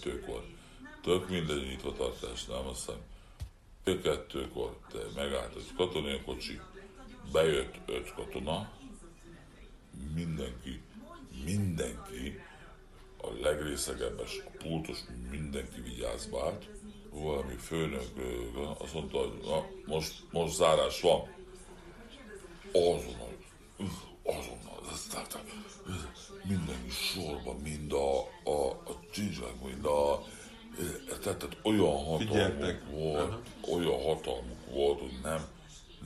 2-kor. Tök mindegy nyitvatartásnál, aztán fél 2-kor megállt egy katonai kocsi, bejött 5 katona, mindenki, a legrészlegebbes, a pultos, mindenki vigyázba állt. Valami főnök azt mondta, hogy na, most zárás van. Azonnal, mindenki sorban, mind a csincsák, mind a... Tehát olyan hatalmuk volt, hogy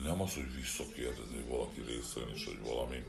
nem az, hogy visszakérdezni valaki részén is, hogy valami...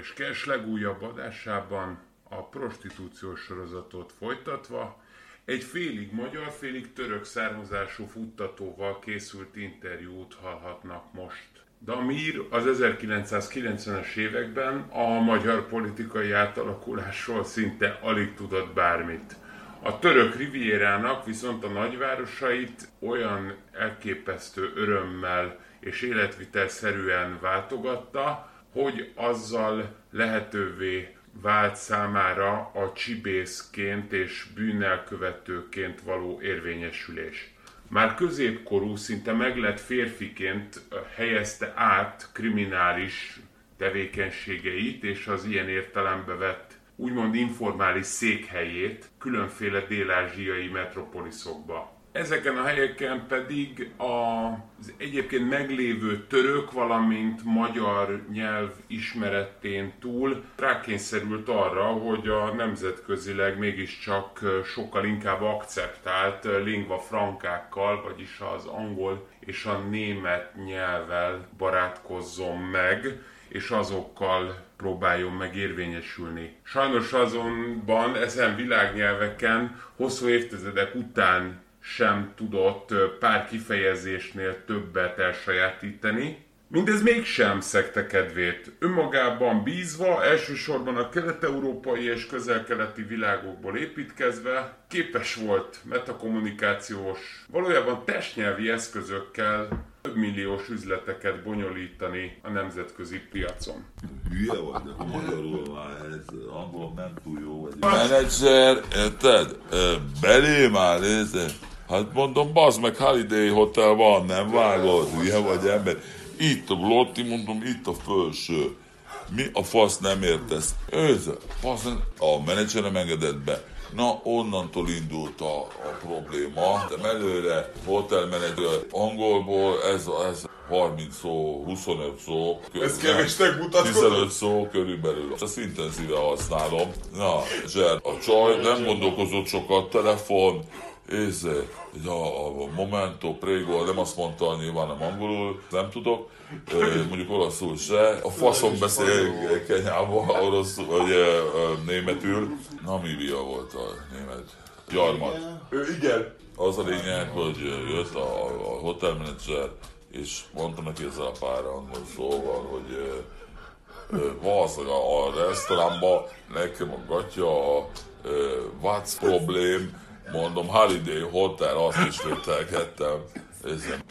És Kes legújabb adásában a prostitúciós sorozatot folytatva egy félig magyar, félig török származású futtatóval készült interjút hallhatnak most. Damir az 1990-es években a magyar politikai átalakulásról szinte alig tudott bármit. A török rivierának viszont a nagyvárosait olyan elképesztő örömmel és életvitelszerűen váltogatta, hogy azzal lehetővé vált számára a csibészként és bűnelkövetőként való érvényesülés. Már középkorú, szinte meglett férfiként helyezte át kriminális tevékenységeit és az ilyen értelembe vett úgymond informális székhelyét különféle dél-ázsiai metropoliszokba. Ezeken a helyeken pedig az egyébként meglévő török, valamint magyar nyelv ismeretén túl rákényszerült arra, hogy a nemzetközileg mégiscsak sokkal inkább akceptált lingua frankákkal, vagyis az angol és a német nyelvvel barátkozzon meg, és azokkal próbáljon meg érvényesülni. Sajnos azonban ezen világnyelveken hosszú évtizedek után sem tudott pár kifejezésnél többet elsajátítani. Mindez mégsem szegte kedvét. Önmagában bízva, elsősorban a kelet-európai és közel-keleti világokból építkezve, képes volt metakommunikációs, valójában testnyelvi eszközökkel több milliós üzleteket bonyolítani a nemzetközi piacon. Hülye vagy, de magyarul már ez angolom nem túl jó vagy. Menedzser, érted? Belém áll, érted? Hát mondom, bazd meg, Holiday Hotel van, nem vágod, hülye vagy ember. Itt a blotti, mondom, itt a felső. Mi a fasz nem értesz? A menedzser nem engedett be. Na, onnantól indult a probléma. De előre hotelmenedzser angolból, ez 30 szó, 25 szó. Ez kevésnek mutatkozik? 15 szó körülbelül. Ezt intenzíve használom. Na, Zser, a csaj nem gondolkozott sokat, telefon, a momento, prego, nem azt mondta nyilván, nem angolul, nem tudok, mondjuk olaszul se, a faszom beszél Kenyában, oroszul, vagy németül, Namíbia volt a német gyarmat. Igen. Az a lényeg, hogy jött a hotelmenedzser, és mondtam neki ezzel a pár angol szóval, hogy valószínűleg a restaurantban nekem a gatya, what's problém, mondom, Holiday Hotel, azt is vételkedtem.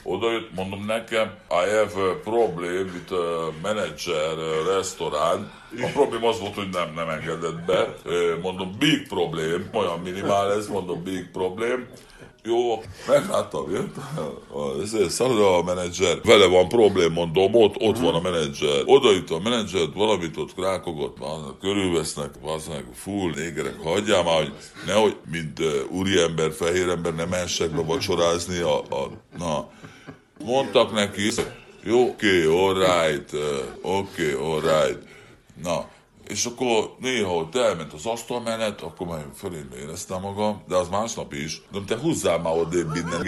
Oda jött, mondom nekem, I have a problem with a manager restaurant. A probléma az volt, hogy nem engedett be. Mondom, big problem, olyan minimál ez, mondom, big problem. Jó, megláttam, jött. Szállodra a menedzser, vele van problém, mondom, ott van a menedzser. Oda jut a menedzser, valamit ott krákogott, körülvesznek, vasznak, full négerek, hagyjál már, hogy nehogy, mint úriember, fehér ember, nem essek be vacsorázni. Na, mondtak neki, jó, oké, all right. Na, és akkor néha ott elment az asztalmenet, akkor már fölémbe éreztem magam, de az másnap is. De te húzzál már odébb minden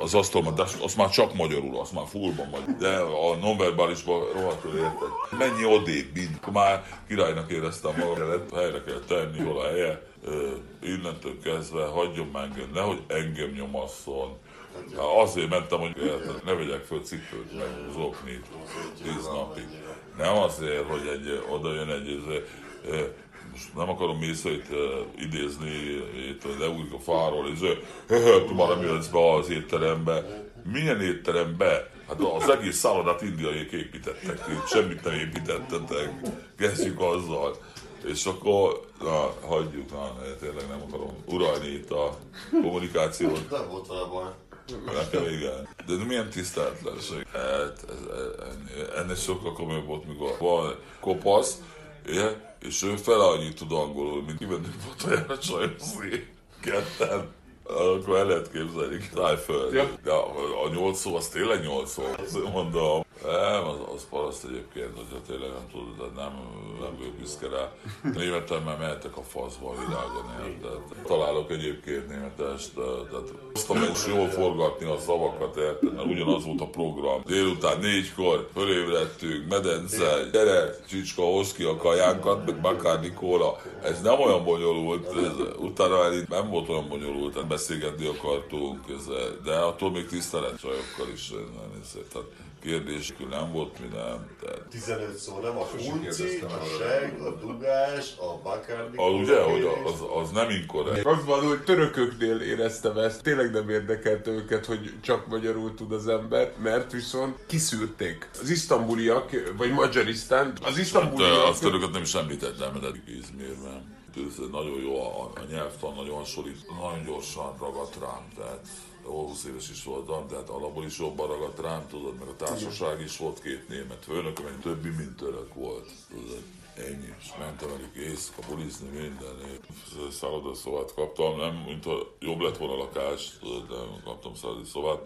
az asztalmenet, de azt már csak magyarul, azt már fullban magyar. De a nonverbálisban rohadtul érted. Mennyi odébb minden, akkor már királynak éreztem magam, helyre kell tenni, hol a helye. Innentől kezdve hagyjon már engem, nehogy engem nyomasszon. Hát azért mentem, hogy ne vegyek föl cipőt, meg zoknit 10 napig. Nem azért, hogy oda jön most nem akarom mészeit idézni, leújik a fáról, és már nem jössz be az étterembe. milyen étterembe? Hát az egész szállodát indiaiak építettek, semmit nem építettetek, kezdjük azzal. És akkor, na, hagyjuk, tényleg nem akarom uralni itt a kommunikációt. Nem volt vele baj. Nekem igen. De milyen tisztátlenség. Hát, ennél sokkal komolyabb volt, mikor van kopasz, és ő fele annyit tud angolul, mint kivennünk Patájára csajozni. Ketten. Akkor el lehet képzelni, Tájföld. Ja. De a 8 szó, az tényleg 8 szó. Azt mondom. Nem, az paraszt egyébként, hogyha tényleg nem tudod, de nem büszke rá. Németen már mehetek a faszba a világon, érted? Találok egyébként németest, tehát hoztam most jól forgatni a szavakat, érted? Mert ugyanaz volt a program. Délután 4-kor fölébredtünk, medence, gyere, csicska, hozd ki a kajánkat, meg Bacardi Cola. Ez nem olyan bonyolult, utána már itt nem volt olyan bonyolult, beszélgetni akartunk, de attól még tisztelet csajokkal is, tehát kérdés, nem volt minden. Tehát... 15 szó, nem a funci, a seg, a dugás, a bakardi. Az ugye, hogy az nem inkorrekt. Az van, hogy törököknél éreztem ezt. Tényleg nem érdekelt őket, hogy csak magyarul tud az ember, mert viszont kiszűrték. Az isztambuliak, vagy Magyarisztán, az isztambuliak... Hát, az törököt nem is említettem, mert Izmérben. Nagyon jó a nyelvtan, nagyon hasonlít, nagyon gyorsan ragadt rám, tehát... 20 éves is voltam, tehát alapból is jobban ragadt rám, tudod, meg a társaság is volt, két német főnököm, egy többi, mint török volt, tudod, ennyi. És mentem elég éjszaka bulizni, mindenért. Szállodaszobát kaptam, nem, mintha jobb lett volna a lakás, tudod, nem kaptam szállodaszobát.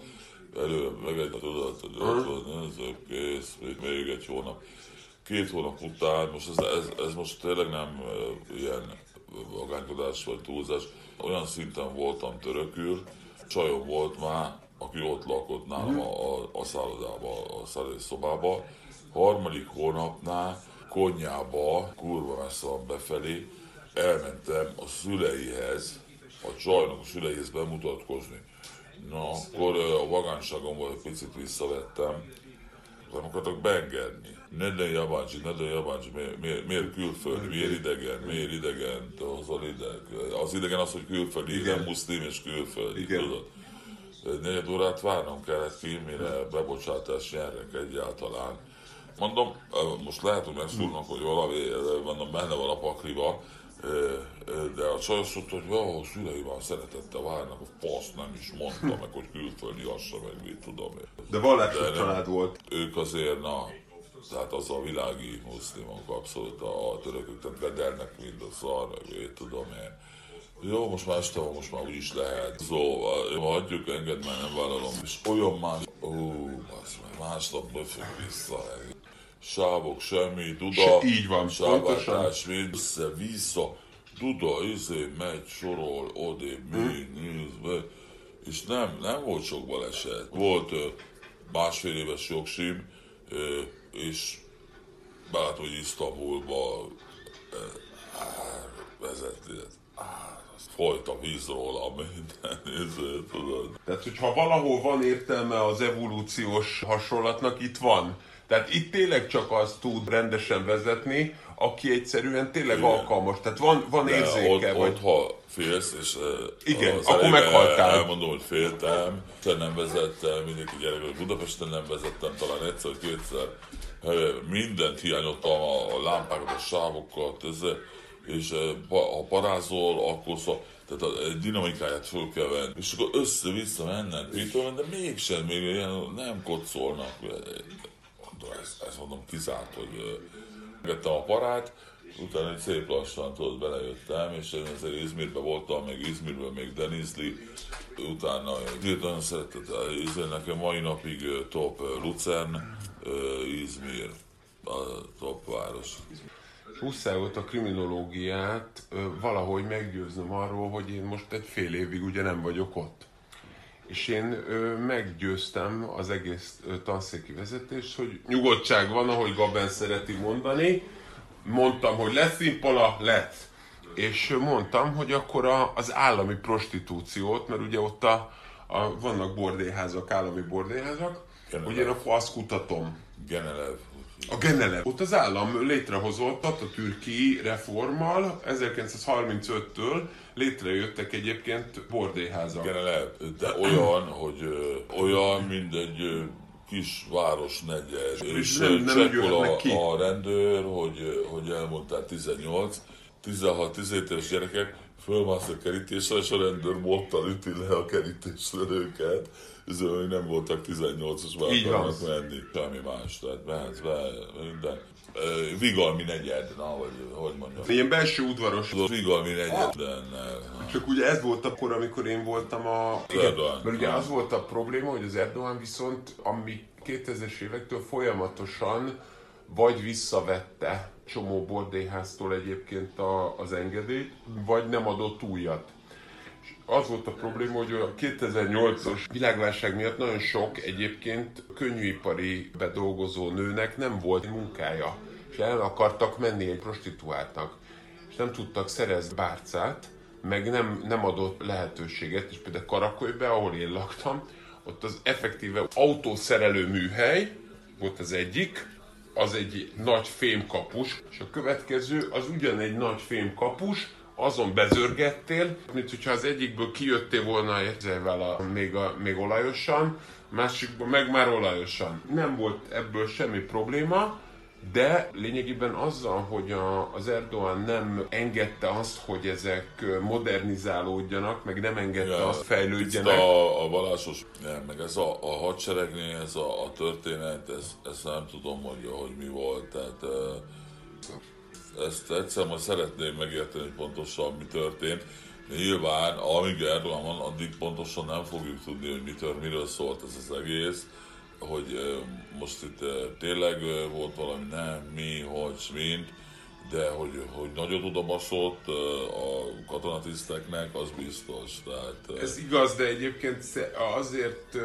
Előre megegyet, tudod, nézzük, kész, még egy hónap. Két hónap után, most ez most tényleg nem ilyen vagánykodás vagy túlzás, olyan szinten voltam törökül, csajom volt már, aki ott lakott nálam a szállodában, a szobában. Harmadik hónapnál konyába, kurva messze van befelé, elmentem a szüleihez, a csajnak a szüleihez bemutatkozni. Na, akkor a vagányságomból egy picit visszavettem, nem akartak beengedni. Ne de jabancsi, miért külföldi, miért idegen, az idegen az, hogy külföldi, igen, muszlim és külföldi, igen. Tudod. Egy 4 órát várnom kellett ki, mire bebocsátás nyernek egyáltalán. Mondom, most lehet, hogy megszúrnak, hogy valami, mondom, benne van a pakliba, de a csajos ott, hogy a szüleivel szeretette várnak, a fasz nem is mondta meg, hogy külföldi, azt sem meg, mit tudom én. De vallásos család volt. Ők azért, na, tehát az a világi muszlimok, abszolút a törökök, tehát vedernek mind a szar, meg tudom én. Jó, most már este van, most már úgy is lehet. Szóval, ha hagyjuk, engedd már, nem vállalom. És olyan más... másnap böfök vissza. Sávok, semmi, duda, így van, sávátás, mind vissza, duda, megy, sorol, odébb, nézd, és nem volt sok baleset. Volt 1,5 éves jogsim, és bár hogy Isztambulba vezetett. Folyt a víz róla minden, tudod. Tehát, hogyha valahol van értelme az evolúciós hasonlatnak, itt van. Tehát itt tényleg csak azt tud rendesen vezetni, aki egyszerűen tényleg igen. Alkalmas. Tehát van érzéke. Ott, ha félsz, és igen, akkor meghaltál. Elmondom, hogy féltem, nem vezettem, mindenki gyerekek Budapesten nem vezettem, talán egyszer-kétszer. Mindent hiányoltam, a lámpákat, a sávokat, és ha parázol, akkor szó, tehát a dinamikáját föl kell venni. És akkor össze-vissza mennek, de mégsem, még ilyen nem kocolnak. Ezt mondom, kizárt, hogy vettem a parát, utána egy szép lassan, tudod, belejöttem, és én azért Izmirben voltam, meg Izmirben, még Denizli, utána nagyon szeretett, nekem mai napig top Lucern, Izmir, a top város. Muszáj volt a kriminológiát valahogy meggyőznöm arról, hogy én most egy fél évig ugye nem vagyok ott. És én meggyőztem az egész tanszéki vezetést, hogy nyugodtság van, ahogy Gaben szereti mondani. Mondtam, hogy lesz impola, lett. És mondtam, hogy akkor az állami prostitúciót, mert ugye ott vannak bordélyházak, állami bordélyházak, hogy én akkor azt kutatom. Genelev. A Genelem. Ott az állam létrehozott Atatürki reformmal 1935-től létrejöttek egyébként bordélyházak. Genelem, de olyan, hogy olyan, mint egy kis városnegyed. És nem csekkol a rendőr, hogy elmondták 16-17 éves gyerekek, fölmásznak a kerítésre, és a rendőr mottal üti le a kerítésre őket. Ezért még nem voltak 18-os, már akarnak menni. Semmi más, tehát mehetsz be, minden. Vigalmi negyed, na, vagy hogy mondjam. Ilyen belső udvaros. Vigalmi negyed lenne. Csak ugye ez volt akkor, amikor én voltam a... Erdogan. Mert ugye az volt a probléma, hogy az Erdogan viszont, ami 2000-es évektől folyamatosan vagy visszavette csomó bordélyháztól egyébként az engedélyt, vagy nem adott újat. Az volt a probléma, hogy a 2008-as világválság miatt nagyon sok egyébként könnyűipari bedolgozó nőnek nem volt munkája, és el akartak menni egy prostituáltnak, és nem tudtak szerezni bárcát, meg nem adott lehetőséget, és például Karakölyben, ahol én laktam, ott az effektíve autószerelő műhely volt az egyik, az egy nagy fémkapus, és a következő az ugyanegy nagy fémkapus, azon bezörgettél, mint hogyha az egyikből kijöttél volna ezzel még olajosan, másikból meg már olajosan. Nem volt ebből semmi probléma, de lényegében azzal, hogy az Erdogan nem engedte azt, hogy ezek modernizálódjanak, meg nem engedte azt fejlődjenek. A vallásos, meg ez a hadseregnél, ez a történet, ezt nem tudom mondja, hogy mi volt, tehát... Ezt egyszer majd szeretném megérteni, hogy pontosan mi történt. Nyilván, amíg Erdogan van, addig pontosan nem fogjuk tudni, hogy miről szólt ez az egész, hogy most itt tényleg volt valami nem, mi, hogy, mint, de hogy nagyon odabaszott a katonatiszteknek, az biztos. Tehát, ez igaz, de egyébként azért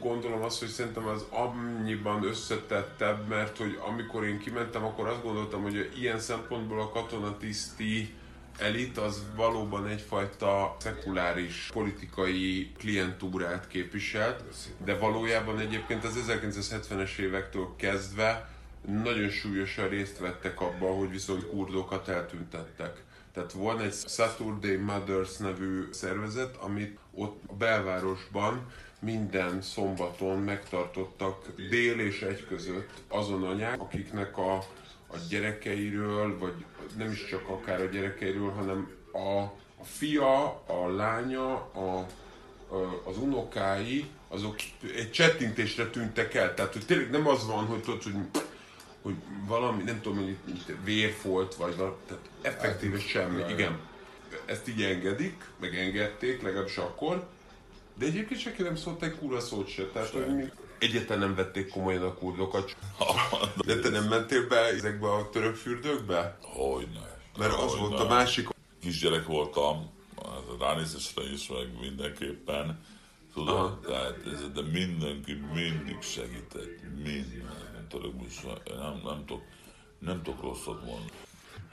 gondolom azt, hogy szerintem az annyiban összetettebb, mert hogy amikor én kimentem, akkor azt gondoltam, hogy ilyen szempontból a katonatiszti elit az valóban egyfajta szekuláris politikai klientúrát képviselt, de valójában egyébként az 1970-es évektől kezdve nagyon súlyosan részt vettek abban, hogy viszont kurdokat eltüntettek. Tehát van egy Saturday Mothers nevű szervezet, amit ott a belvárosban minden szombaton megtartottak dél és egy között azon anyák, akiknek a gyerekeiről, vagy nem is csak akár a gyerekeiről, hanem a fia, a lánya, az unokái, azok egy csettintésre tűntek el. Tehát, hogy tényleg nem az van, hogy tudod, hogy valami, nem tudom, hogy vérfolt, vagy valami, tehát effektíve semmi, igen. Ezt így engedik, meg engedték, legalábbis akkor, de egyébként senki nem szólt egy kurva szót se, tehát egyetlen nem vették komolyan a kurdokat. De te nem mentél be ezekbe a török fürdőkbe? Hogyne. Mert az volt a másik. Kisgyerek voltam, ránézésre is, meg mindenképpen, tudod, tehát de mindenki mindig segített, minden. Nem tudok rosszat mondani.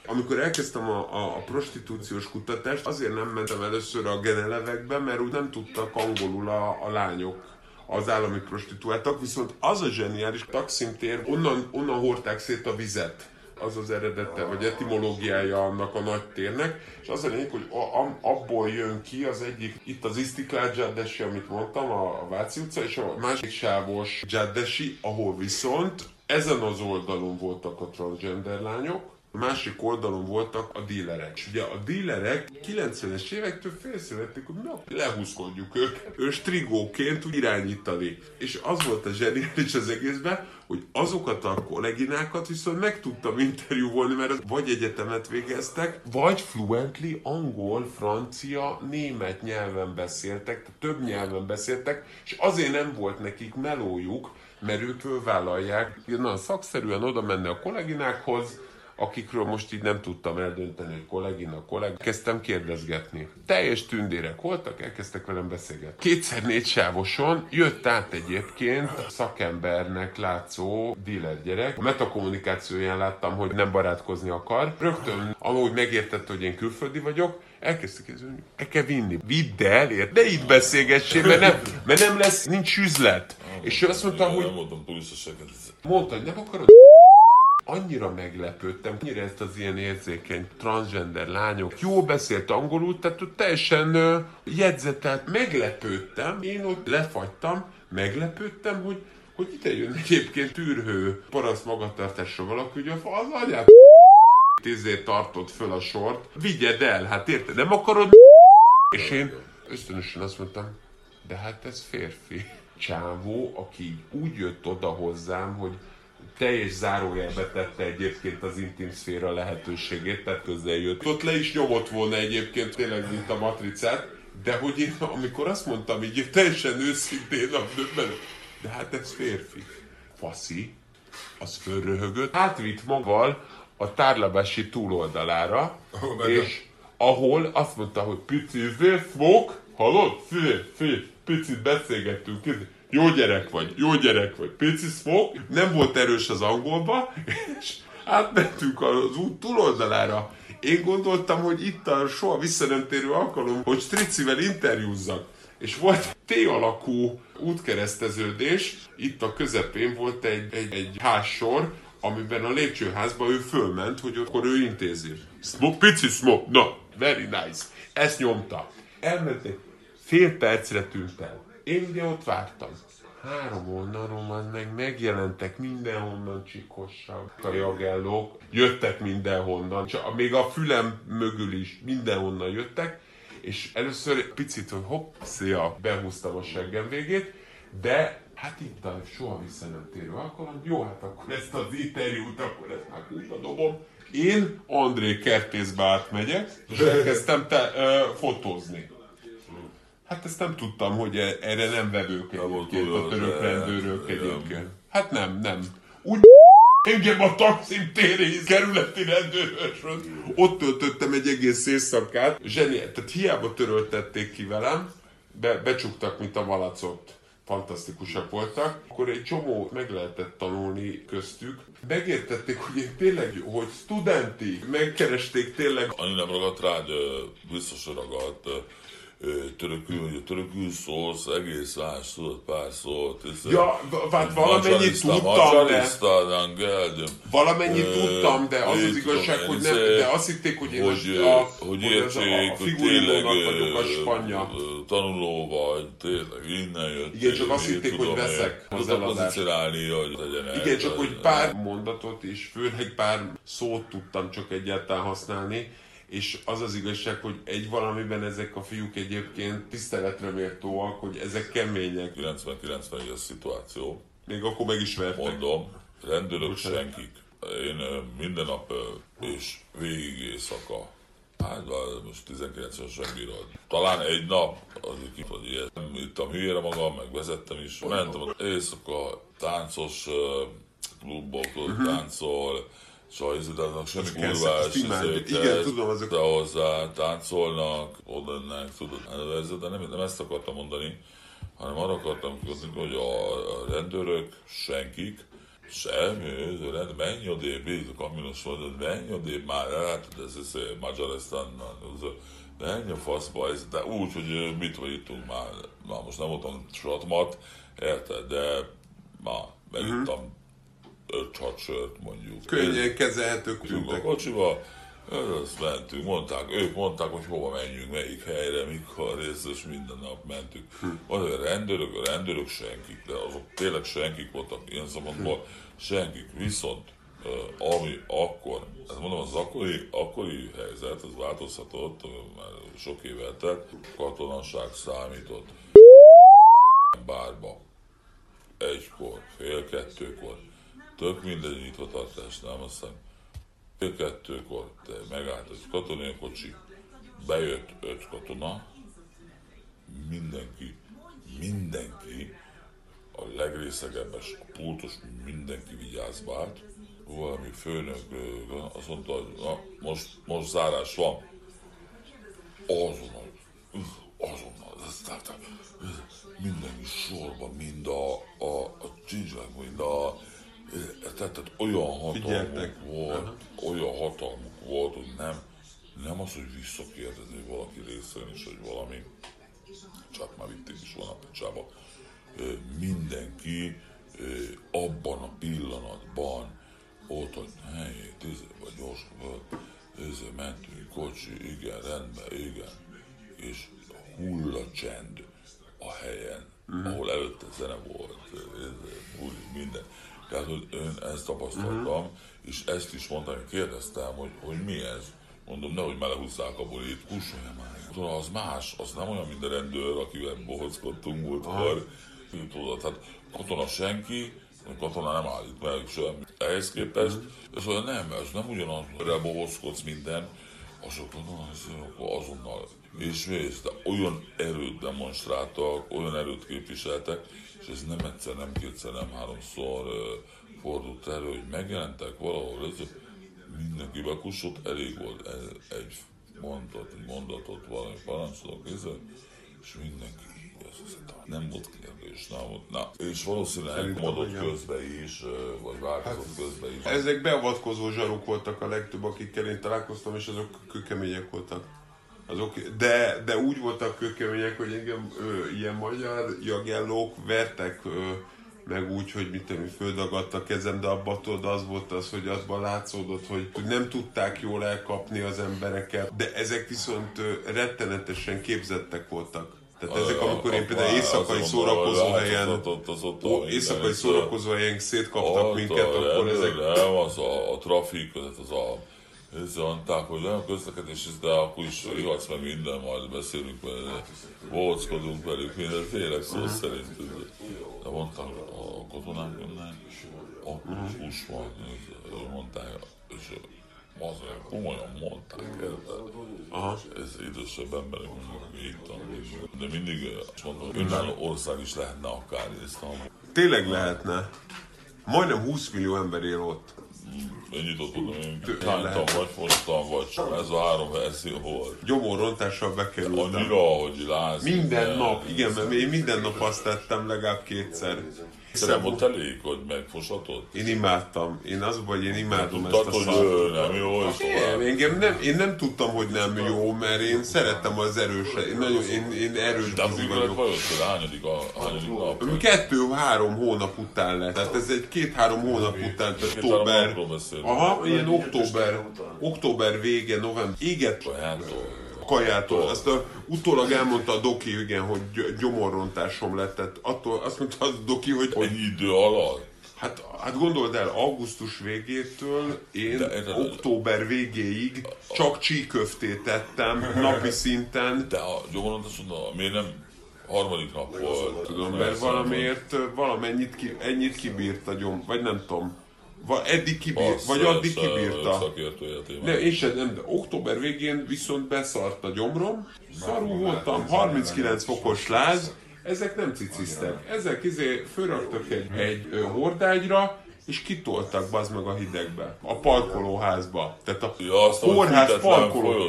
Amikor elkezdtem a prostitúciós kutatást, azért nem mentem először a genelevekbe, mert úgy nem tudtak angolul a lányok, az állami prostituáltak, viszont az a zseniális Taksim-tér, onnan hordták szét a vizet. Az az eredete, vagy etimológiája annak a nagy térnek, és az a lényeg, hogy abból jön ki az egyik, itt az Isztiklál dzsáddesi, amit mondtam, a Váci utca, és a másik sávos dzsáddesi, ahol viszont ezen az oldalon voltak a transgender lányok, a másik oldalon voltak a dílerek. És ugye a dílerek 90-es évektől félszülették, hogy na, lehúzkodjuk őket. Ő strigóként irányítani. És az volt a zseniális az egészben, hogy azokat a kolléginákat viszont meg tudtam interjúvolni, mert vagy egyetemet végeztek, vagy fluently angol, francia, német nyelven beszéltek, több nyelven beszéltek, és azért nem volt nekik melójuk, mert ők vállalják. Na, szakszerűen oda menne a kolléginákhoz, akikről most így nem tudtam eldönteni, hogy kollégina. Kezdtem kérdezgetni. Teljes tündérek voltak, elkezdtek velem beszélgetni. 2x4 sávoson jött át egyébként szakembernek látszó díler gyerek. A metakommunikációján láttam, hogy nem barátkozni akar. Rögtön, amúgy megértette, hogy én külföldi vagyok, elkezdtek kérdezni, el kell vinni. Vidd el, érted? De itt beszélgessél, mert nem lesz, nincs üzlet. És ő azt mondta, hogy... Mondta, hogy nem akarod... annyira meglepődtem, annyira ezt az ilyen érzékeny transgender lányok. Jó beszélt angolul, tehát teljesen jegyzetelt. Meglepődtem, én ott lefagytam, meglepődtem, hogy ide jön egyébként tűrhő paraszt magatartásra valaki, hogy az anyát tízét tartod föl a sort, vigyed el, hát érted, nem akarod és én ösztönösen azt mondtam, de hát ez férfi. Csávó, aki úgy jött oda hozzám, hogy teljes zárójelbe tette egyébként az intim szféra lehetőségét, tehát közel jött. Ott le is nyomott volna egyébként tényleg, mint a matricát, de hogy én, amikor azt mondtam, így teljesen őszintén, de hát ez férfi. Faszi, az fölröhögött, átvitt magával a tárlabási túloldalára, és ahol azt mondta, hogy pici fog, hallod, picit beszélgettünk, jó gyerek vagy, pici szmok, nem volt erős az angolba, és átmentünk az út túloldalára. Én gondoltam, hogy itt a soha visszanemtérő alkalom, hogy Stricivel interjúzzak. És volt T-alakú útkereszteződés, itt a közepén volt egy házsor, amiben a lépcsőházban ő fölment, hogy akkor ő intézi. Smoke, pici smoke, na, very nice. Ezt nyomta. Elmentek. Fél percre tűnt el. Én ugye ott vártam. Három oldalon megjelentek mindenhonnan csikosak. A jagellók jöttek mindenhonnan. Csak még a fülem mögül is mindenhonnan jöttek. És először picit, hogy hopp, szia, behúztam a seggem végét. De hát itt a soha vissza nem térő alkalom. Jó, hát akkor ezt az interjút, akkor ezt már úgy dobom. Én André kertészbe átmegyek, és elkezdtem fotózni. Hát ezt nem tudtam, hogy erre nem vevők egyébként a török rendőrök egyébként. Hát nem. Úgy engem a Taksim téri kerületi rendőrösről. Ott töltöttem egy egész éjszakát. Zseniális, tehát hiába töröltették ki velem, becsuktak, mint a malacot. Fantasztikusak voltak. Akkor egy csomó meg lehetett tanulni köztük. Megértették, hogy én tényleg, hogy studenti, megkeresték tényleg. Annyi nem ragadt rád, biztos ragadt. Törökül szólsz, egész más, tudod, pár szót. Ja, hát valamennyit tudtam, de... Valamennyit tudtam, de az az igazság, hogy nem... De azt hitték, hogy én a figurimónak vagyok a spanya. Tanuló vagy, tényleg, innen jöttél. Igen, csak azt hitték, hogy veszek az eladást. Igen, csak hogy pár mondatot és főleg pár szót tudtam csak egyáltalán használni. És az az igazság, hogy egy valamiben ezek a fiúk egyébként tiszteletre méltóak, hogy ezek kemények. 90-91 a szituáció. Még akkor megismertek. Mondom, rendőrök senkik. Én minden nap és végig éjszaka. Hát most 19-es bírod. Talán egy nap azért ki, hogy ilyet. Ittam hülyére magam, meg vezettem is. Mentem az éjszaka táncos kluboktól táncol. Sajzidáznak, semmi kurvás, igen, tudom, azok... de hozzá táncolnak, odennek, tudod, de nem ezt akartam mondani, hanem arra akartam kérdezni, hogy a rendőrök, senkik, semmi, menj odébb, így a kaminos vagy, menj odébb már, látod, ez Magyaresztánnal, menj a faszba, de úgy, hogy mit vagy ittunk már, most nem voltam satmat, érted, de már megittam. 5-6 sört mondjuk. Könnyen kezelhetők tűntek. A kocsiba, azt mentünk, ők mondták, hogy hova menjünk, melyik helyre, mikor, és minden nap mentünk. Olyan rendőrök senkik, de azok tényleg senkik voltak, ilyen szabadban senkik. Viszont, ami akkor, ezt mondom, az akkori helyzet, az változhatott, mert sok éve tett, katonasság számított. Bárba, egykor, fél-kettőkor. Tök mindegy nyitvatartás, nem aztán. 2-kor megállt egy katonai kocsi, bejött 5 katona, mindenki, a legrészlegebbes pultos, mindenki vigyázba állt. Valami főnök azt mondta, hogy na, most zárás van. Azonnal, mindenki sorban, mind a csincsák, mind a... Tehát olyan hatalmuk volt, hogy nem az, hogy visszakérdezni valaki részén is, hogy valami, csak már vitték is van a picsába. Mindenki abban a pillanatban ott, hogy mentünk, kocsi, igen, rendben, igen. És hullacsend a helyen, ahol előtte zene volt, minden. Tehát, hogy én ezt tapasztaltam, és ezt is mondtam, hogy kérdeztem, hogy mi ez. Mondom, nehogy melehúzzák a bulit, kussolja már. Az más, az nem olyan, mint a rendőr, akivel bohockodtunk múltkor. Tehát katona senki, katona nem állít meg semmi. Ehhez képest, ez olyan nem, ez nem ugyanaz, hogy bohockodsz minden, azok akkor azonnal. És vész, de olyan erőt demonstráltak, olyan erőt képviseltek, és ez nem egyszer, nem kétszer, nem háromszor fordult elő, hogy megjelentek valahol, ez mindenki bekusott, elég volt egy mondatot valami parancsolatok kézzel, és mindenki nem volt kérdés, nem volt. Na. És valószínűleg komodott közben is, vagy változott közben is. Ezek beavatkozó zsaruk voltak a legtöbb, akikkel én találkoztam, és azok kőkemények voltak. Azok, de úgy voltak kőkemények, hogy engem ilyen magyar jagellók vertek meg úgy, hogy földagadt a kezem, de abba az volt az, hogy azban látszódott, hogy nem tudták jól elkapni az embereket, de ezek viszont rettenetesen képzettek voltak. Tehát ezek, amikor én például éjszakai szórakozóhelyen szétkaptak minket, akkor ezek... Nem, az a trafik, ezzel mondták, hogy olyan közlekedés, de akkor is ihatsz meg minden, majd beszélünk, volckodunk velük, mindenfélek szó szerint. De mondták, a katonák jönnek, akkor az hús van, mondták, és azért komolyan mondták érted. Ez idősebb emberek, mondjuk itt tanuljuk. De mindig azt mondom, önálló ország is lehetne akár Isztambul. Tényleg lehetne. Majdnem 20 millió ember él ott. Ennyit tudom, én tántam, vagy fosztam, vagy sem. Ez a három verzió volt. Gyomorrontással bekerültem. Annyira, hogy lázni. Minden nap, igen, mert én minden nap azt tettem legalább kétszer. Szerintem ott elég, hogy megfosatod? Én imádtam. Én az vagy, én imádom ezt a szart. Nem jó, és én nem tudtam, hogy nem jó, mert én szerettem az erőset. Én erős buzi vagyok. De hányadik nap? 2-3 hónap után lett. Tehát ez egy 2-3 hónap után, tehát október. Aha, ilyen október vége, november. Éget kajától. Azt utólag elmondta a doki, igen, hogy gyomorrontásom lett. Tehát attól azt mondta a doki, hogy... Ennyi idő alatt? Hát gondold el, augusztus végétől én október végéig csak csíköftét ettem napi szinten. De a gyomorrontáson, miért nem harmadik nap volt? Tudom, mert valamiért valamennyit kibírt a gyom, vagy nem tudom. Addig kibírta. Nem, én sem, nem, de október végén viszont beszart a gyomrom. Szarul voltam, 39 fokos láz, ezek nem ciciztek. Ezek fölraktak egy hordágyra, és kitoltak bazd meg a hidegbe. A parkolóházba. Tehát a kórház parkoló...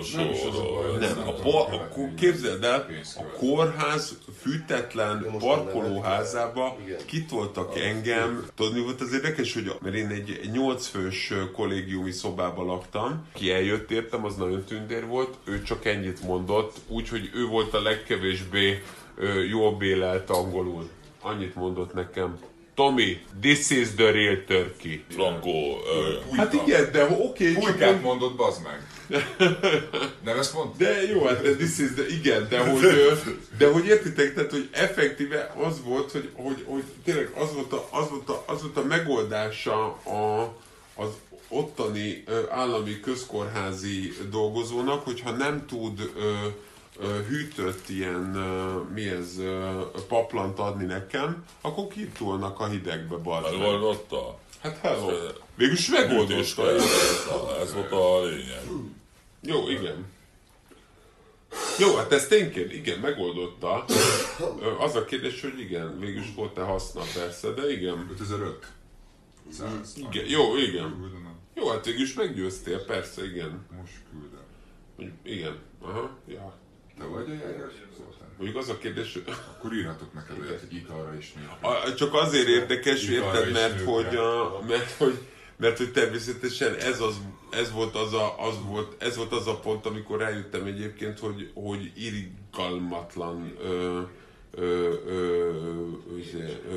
Képzeld el, a kórház fűtetlen parkolóházába kitoltak engem. Tudod, mi volt az érdekes, hogy mert én egy 8 fős kollégiumi szobában laktam. Ki eljött értem, az nagyon tündér volt. Ő csak ennyit mondott, úgyhogy ő volt a legkevésbé jól bélelt angolul. Annyit mondott nekem. Tomi, this is the real turkey. Franco... Hát igen, de oké... Pulykát mondott, bazd meg. Nem ezt mondta? De jó, hát this is the... Igen, de hogy értitek, tehát, hogy effektíve az volt, hogy tényleg az volt a megoldása az ottani állami közkórházi dolgozónak, hogyha nem tud... hűtött ilyen, paplant adni nekem, akkor kitolnak a hidegbe balra. Megoldotta? Hát hello. Végülis megoldotta. Ez volt a lényeg. Jó, igen. Jó, hát ez tényleg, igen, megoldotta. Az a kérdés, hogy igen, végülis volt-e haszna, persze, de igen. 5005. Igen, jó, igen. Jó, hát végülis meggyőztél, persze, igen. Most küldem. Igen, aha, ja. Te vagy a járás? Mondjuk az a kérdés, hogy... Akkor írhatok neked olyat, hogy italra is nőkre. Csak azért érdekes, érted, mert hogy természetesen ez volt az a pont, amikor rájöttem egyébként, hogy irgalmatlan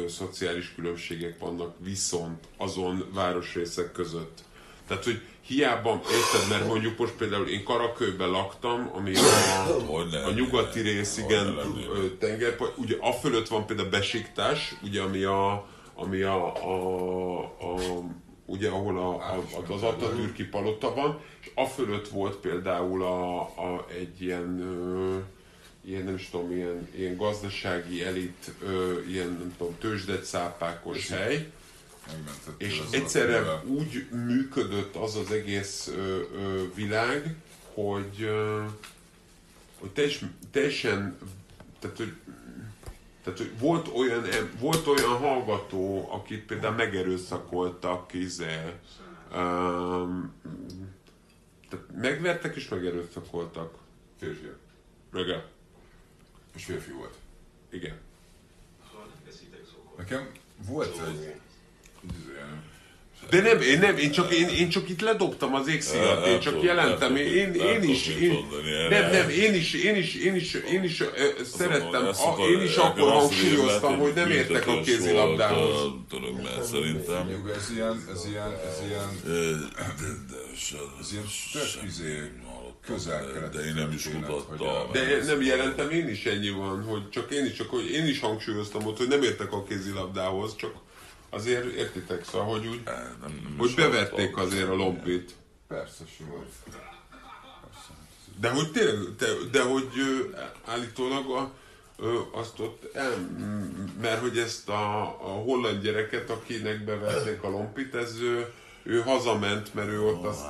szociális különbségek vannak viszont azon városrészek között. Tehát, hogy hiába, érted, mert mondjuk most például én Karakőben laktam, ami a nyugati rész, igen, tengerpart, ugye afölött van például Besiktas, ugye, ami ahol az Atatürki palota van, és afölött volt például egy ilyen nem is tudom, ilyen gazdasági elit, ilyen nem tudom, tőzsdecápákos hely, és egyszerre úgy működött az az egész világ, hogy teljesen, tehát, hogy volt olyan hallgató, akit például megerőszakoltak, tehát megvertek és megerőszakoltak. Férfiak. Reggel. És férfi volt. Igen. Nekem volt egy... De nem, én csak itt ledobtam az égszíjat, én csak jelentem, én is szerettem, én is akkor hangsúlyoztam, hogy nem értek a kézilabdához. Szerintem. Ez ilyen több közel-kelet. De én nem is mutattam. De nem jelentem, én is ennyi van, hogy én is hangsúlyoztam ott, hogy nem értek a kézilabdához, csak... Azért értitek, szóval, hogy úgy, nem hogy beverték azért a lombit. Persze, sima. De hogy tényleg, de hogy állítólag azt ott, mert hogy ezt a holland gyereket, akinek beverték a lombit, ez ő hazament, mert ő ott azt...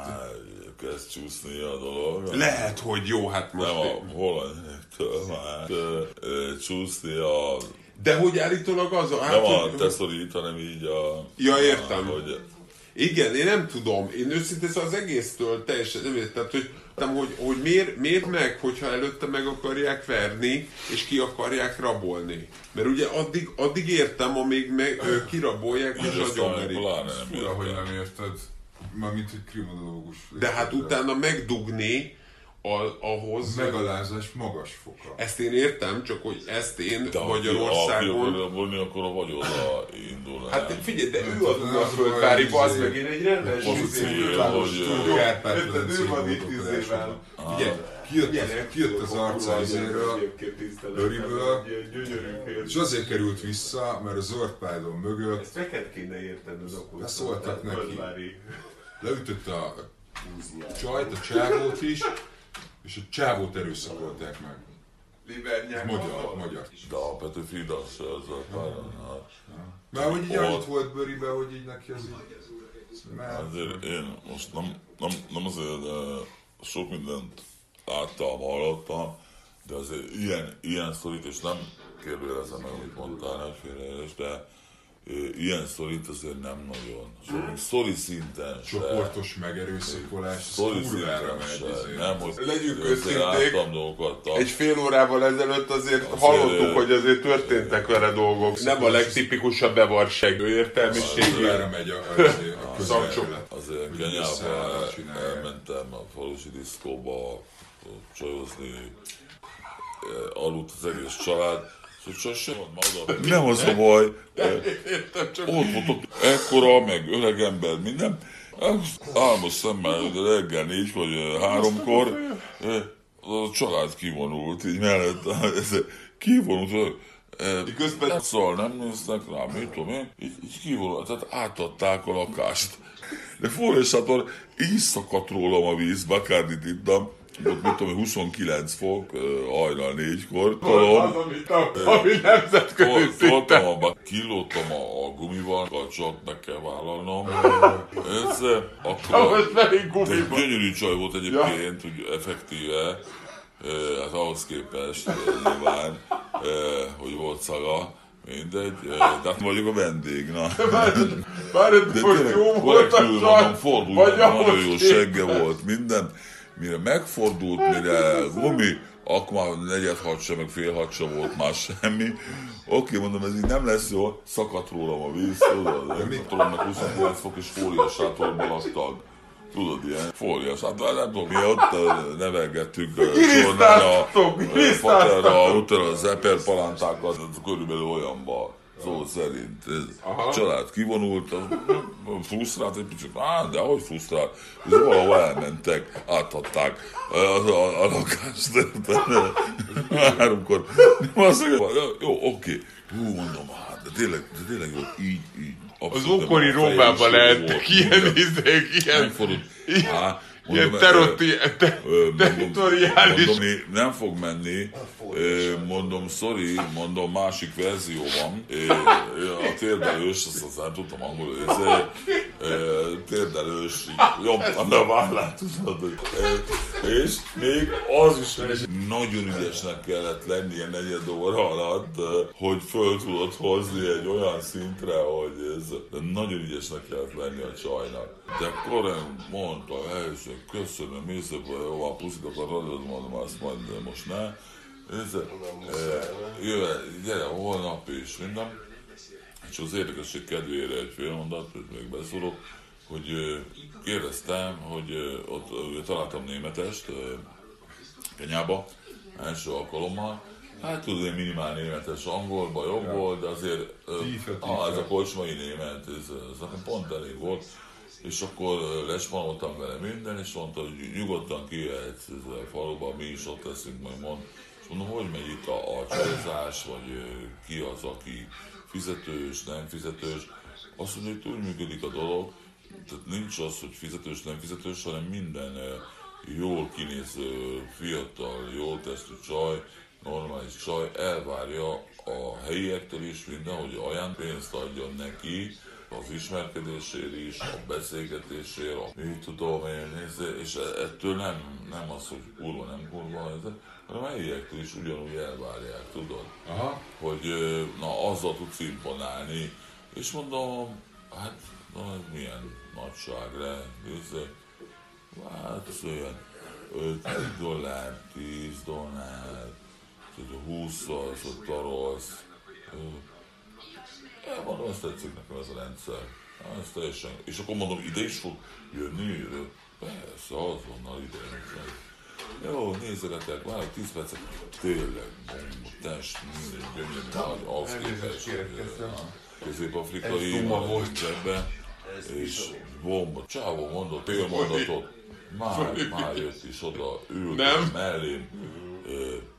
Kezd csúszni a dolog. Lehet, hogy jó, hát most... Nem a hollandektől már csúszni a... De hogy állítólag az a... Nem a te szorít, hanem így a... Ja, értem. Hogy... Igen, én nem tudom. Én őszintén az egésztől teljesen nem értem, hogy miért meg, hogyha előtte meg akarják verni, és ki akarják rabolni. Mert ugye addig értem, amíg kirabolják, és agyonverik. Fura, hogy nem érted. Mármint, hogy kriminológus. De hát utána megdugni... ahhoz... Megalázás magas foka. Ezt én értem, csak hogy ezt én de Magyarországon... De ha akkor a vagyonra indul. Hát figyelj, de ő az a földvári, az meg én egy rendes üzévlános túlgárpát. Ő van itt üzévlános. Kijött az arca izéről, Öriből, és azért került vissza, mert a Zord Pálon mögött... Ezt neked kéne értened akkor. Leszóltak neki. Leütött a csajt, a csávót is. És a csávót erőszakolták meg. Magyar. De a Petőfi Dasz az a pályán. Már hogy így annyit volt bőribe, hogy így neki az így... Azért én most nem azért sok mindent láttam, hallottam, de azért ilyen szorít, és nem kérdőjelezem meg, amit mondtál, nem félreérés, de ilyen szorít azért nem nagyon. Szori szinten se. Csoportos megerőszakolás, szori szinten se. Nem, hogy legyünk őszinték, egy fél órával ezelőtt azért hallottuk, hogy azért történtek vele dolgok. Nem a legtipikusabb bevarsegő értelmiségű. A szakcsolat. Azért Kenyába elmentem a falusi diszkóba csajozni, aludt az egész család. Nem az a baj, ott voltak ekkora, meg öreg ember, minden. Álmos szemmel reggel 4 vagy 3-kor a család kivonult, így mellett kivonult, szóval nem néznek rá, mit tudom én, így kivonult, tehát átadták a lakást. De forrásátor így szakadt rólam a víz, Bacardit ittam. Ott, mit tudom, 29 fok, hajnal 4-kor. Ami nemzetközi szinten. Kilódtam a gumival, kacsat meg kell vállalnom. Akkor egy gyönyörű csaj volt egyébként, hogy effektíve, hát ahhoz képest nyilván, hogy volt szaga. Mindegy, de hát vagyok a vendég, na. De tényleg korrektül mondom, forduljon, nagyon jó segge volt, minden. Mire megfordult, mire gumi, akkor már 5:45 sem, meg 5:30 sem volt már semmi. Oké, mondom, ez így nem lesz jó, szakadt rólam a víz, tudod, de mit tudom, meg 29 fok és fóliasátorban adtag. Tudod, ilyen fóliasátor, nem tudom, mi ott nevelgettünk csornára, faterra, utána az eperpalántákat, körülbelül olyanban. szó szerint. A család kivonult, frusztrált egy picit, de ahogy frusztrált, és valahol elmentek, átadták a lakást, háromkor. Jó, oké. Mondom, de tényleg jó, így. Az ókori Rómában lehettek ilyen mondom, teritoriális. Nem fog menni, mondom, sorry, mondom, másik verzió van. A térdelős, azt nem tudtam angolul, térdelős, jobban a vállát, tudod. És még az is nagyon ügyesnek kellett lennie negyed óra alatt, hogy föl tudod hozni egy olyan szintre, hogy ez nagyon ügyesnek kellett lenni a csajnak. De Koren mondta, hogy köszönöm, jó, a puszikat a radod, mondom, azt majd most ne. Gyere, holnap is minden. És az érdekesség kedvére egy fél mondat, hogy még beszorok, hogy kérdeztem, hogy ott találtam németest Kenyába, első alkalommal. Hát tudod, én minimál németes angolban jobb volt, de azért ez a kocsmai német, ez pont elég volt. És akkor lespanoltam vele minden, és mondta, hogy nyugodtan kijöhetsz a faluban, mi is ott leszünk, majd mond. És mondom, hogy megy itt a csajzás, vagy ki az, aki fizetős, nem fizetős. Azt mondja, hogy úgy működik a dolog, tehát nincs az, hogy fizetős, nem fizetős, hanem minden jól kinéző, fiatal, jól testű csaj, normális csaj elvárja a helyiektől is minden, hogy ajándékpénzt adjon neki, az ismerkedésért is, a beszélgetésért, mit tudom én, és ettől nem az, hogy kurva, nem kurva, hanem helyektől is ugyanúgy elvárják, tudod? Aha. Hogy na, azzal tudsz imponálni. És mondom, hát na, milyen nagyságra, hát ez olyan $5, $10, $20 tarolsz. Mondom, azt tetszik nekem ez a rendszer. Ez teljesen... És akkor mondom, ide is fog jönni? Persze, azonnal ide jönni. Jó, nézegetek, már egy 10 percet. Tényleg, test, mindegy, gyönyörű, nagy, az képes. Közép-afrikai volt ebben. És bomba. Csávó mondott, pélmondatot. Már jött is oda, ültem mellém.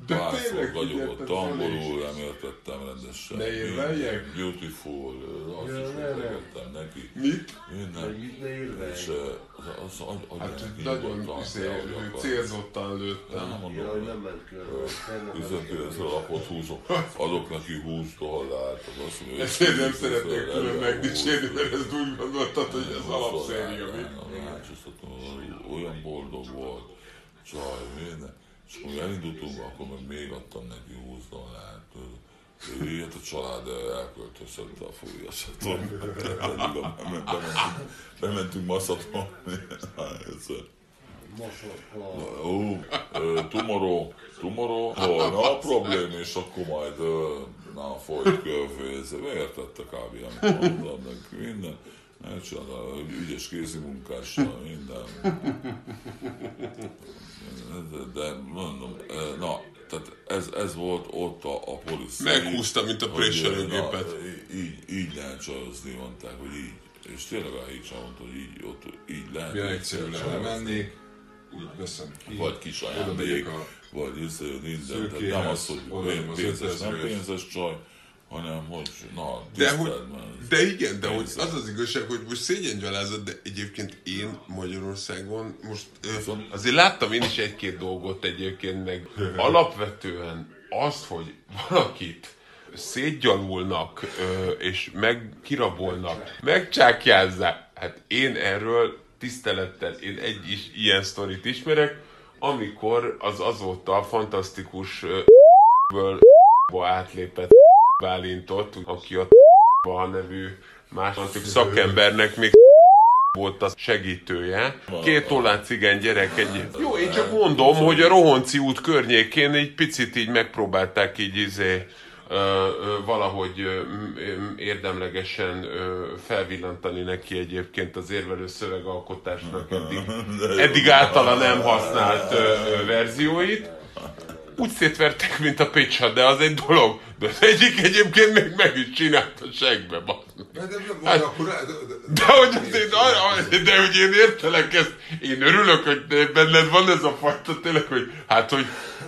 Párszor gagyogott angolul, nem értettem rendesen. Ne érveljek? Beautiful, azt is értettem neki. Mit? Ne érveljek? És az nagyon célzottan lőttem. Nem mondom, hogy nem ment körül. 19 lapot húzom, adok neki $20. Ezt én nem szeretnék külön megdicsérni, mert ezt úgy gondoltad, hogy ez alapszerű. Olyan boldog volt, csaj, minden. És amikor elindultunk, akkor meg még adtam neki $20. Ilyet a család elköltözött a fújásától. Bementünk maszatba. Tomorrow, holnap problém, és akkor majd folyt körféz. Megértette kb. Amit mondtam neki, minden. Elcsinálta, ügyes kézimunkással, minden. De mondom, na, tehát ez volt ott a policy. Meghúzta, mint a préselőgépet. Így lehet csajozni, mondták, hogy így. És tényleg a hét sem mondta, hogy így lehet. Ja, egyszerűen elmennék, úgy veszem ki. Vagy kis ajándék, vagy visszajön minden. Tehát nem az, hogy pénzes, nem pénzes csaj. Hanem hogy, de igen, de hogy az igazság, hogy most szégyengyalázat, de egyébként én Magyarországon most azért láttam én is egy-két dolgot egyébként, meg alapvetően azt, hogy valakit szétgyalulnak és kirabolnak, megcsákjázzák. Hát én erről tisztelettel, én ilyen sztorit ismerek, amikor az azóta fantasztikus ből átlépett Bálintot, aki a T-ba nevű másik szakembernek még volt a segítője. 2 tollát cigány gyerek egy... Jó, én csak mondom, hogy a Rohonci út környékén egy picit így megpróbálták így valahogy érdemlegesen felvillantani neki egyébként az érvelő szövegalkotásnak eddig általa nem használt verzióit. úgy szétvertek, mint a picsa, de az egy dolog. De az egyik egyébként még meg is csinálta segbe, bazdmeg. De hogy én értelek ezt, én örülök, hogy benned van ez a fajta tényleg, hogy hát, hogy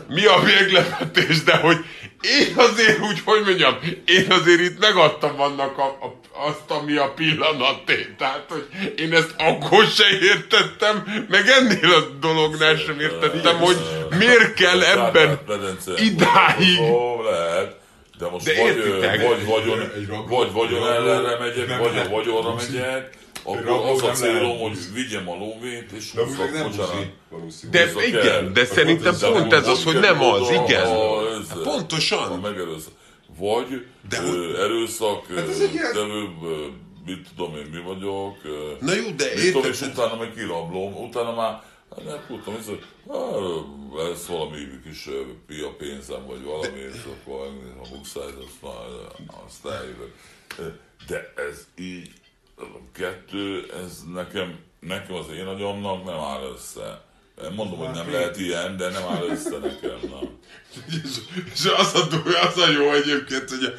mi a véglevetés, de hogy én azért úgy, hogy mondjam, én azért itt megadtam annak azt, ami a pillanaté. Tehát, hogy én ezt akkor se értettem, meg ennél a dolognál sem értettem, hogy miért kell ebben idáig... De most vagy vagyon ellenre megyek, vagy a vagyonra megyek, akkor az a célom, hogy vigyem a lóvét, és húzzak, bocsánat. De igen, de szerintem pont ez az, hogy nem az, igen. Pontosan. Vagy erőszak, tevőbb, mit tudom én, mi vagyok. Na jó, de érted. És utána meg kirablom, utána már... Nem tudtam, hogy ez valami kis pia pénzem, vagy valami, és akkor a bukszájt, azt eljövök. De ez így, ez nekem az én agyamnak nem áll össze. Mondom, hogy nem lehet ilyen, de nem áll össze nekem, nem. És az a jó egyébként, hogy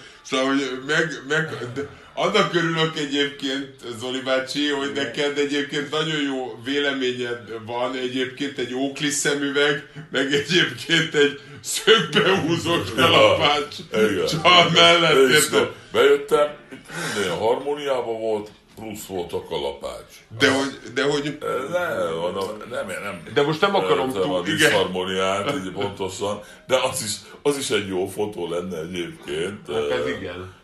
annak örülök egyébként, Zoli bácsi, hogy neked egyébként nagyon jó véleményed van, egyébként egy ókli szemüveg, meg egyébként egy szögbehúzó kelapács csal mellett. Értem. Bejöttem, minden harmóniában volt, plusz volt a kalapács. De hogy... Nem. De most nem akarom túl, igen. A harmóniát, így pontosan, de az is egy jó fotó lenne egyébként. Hát ez igen.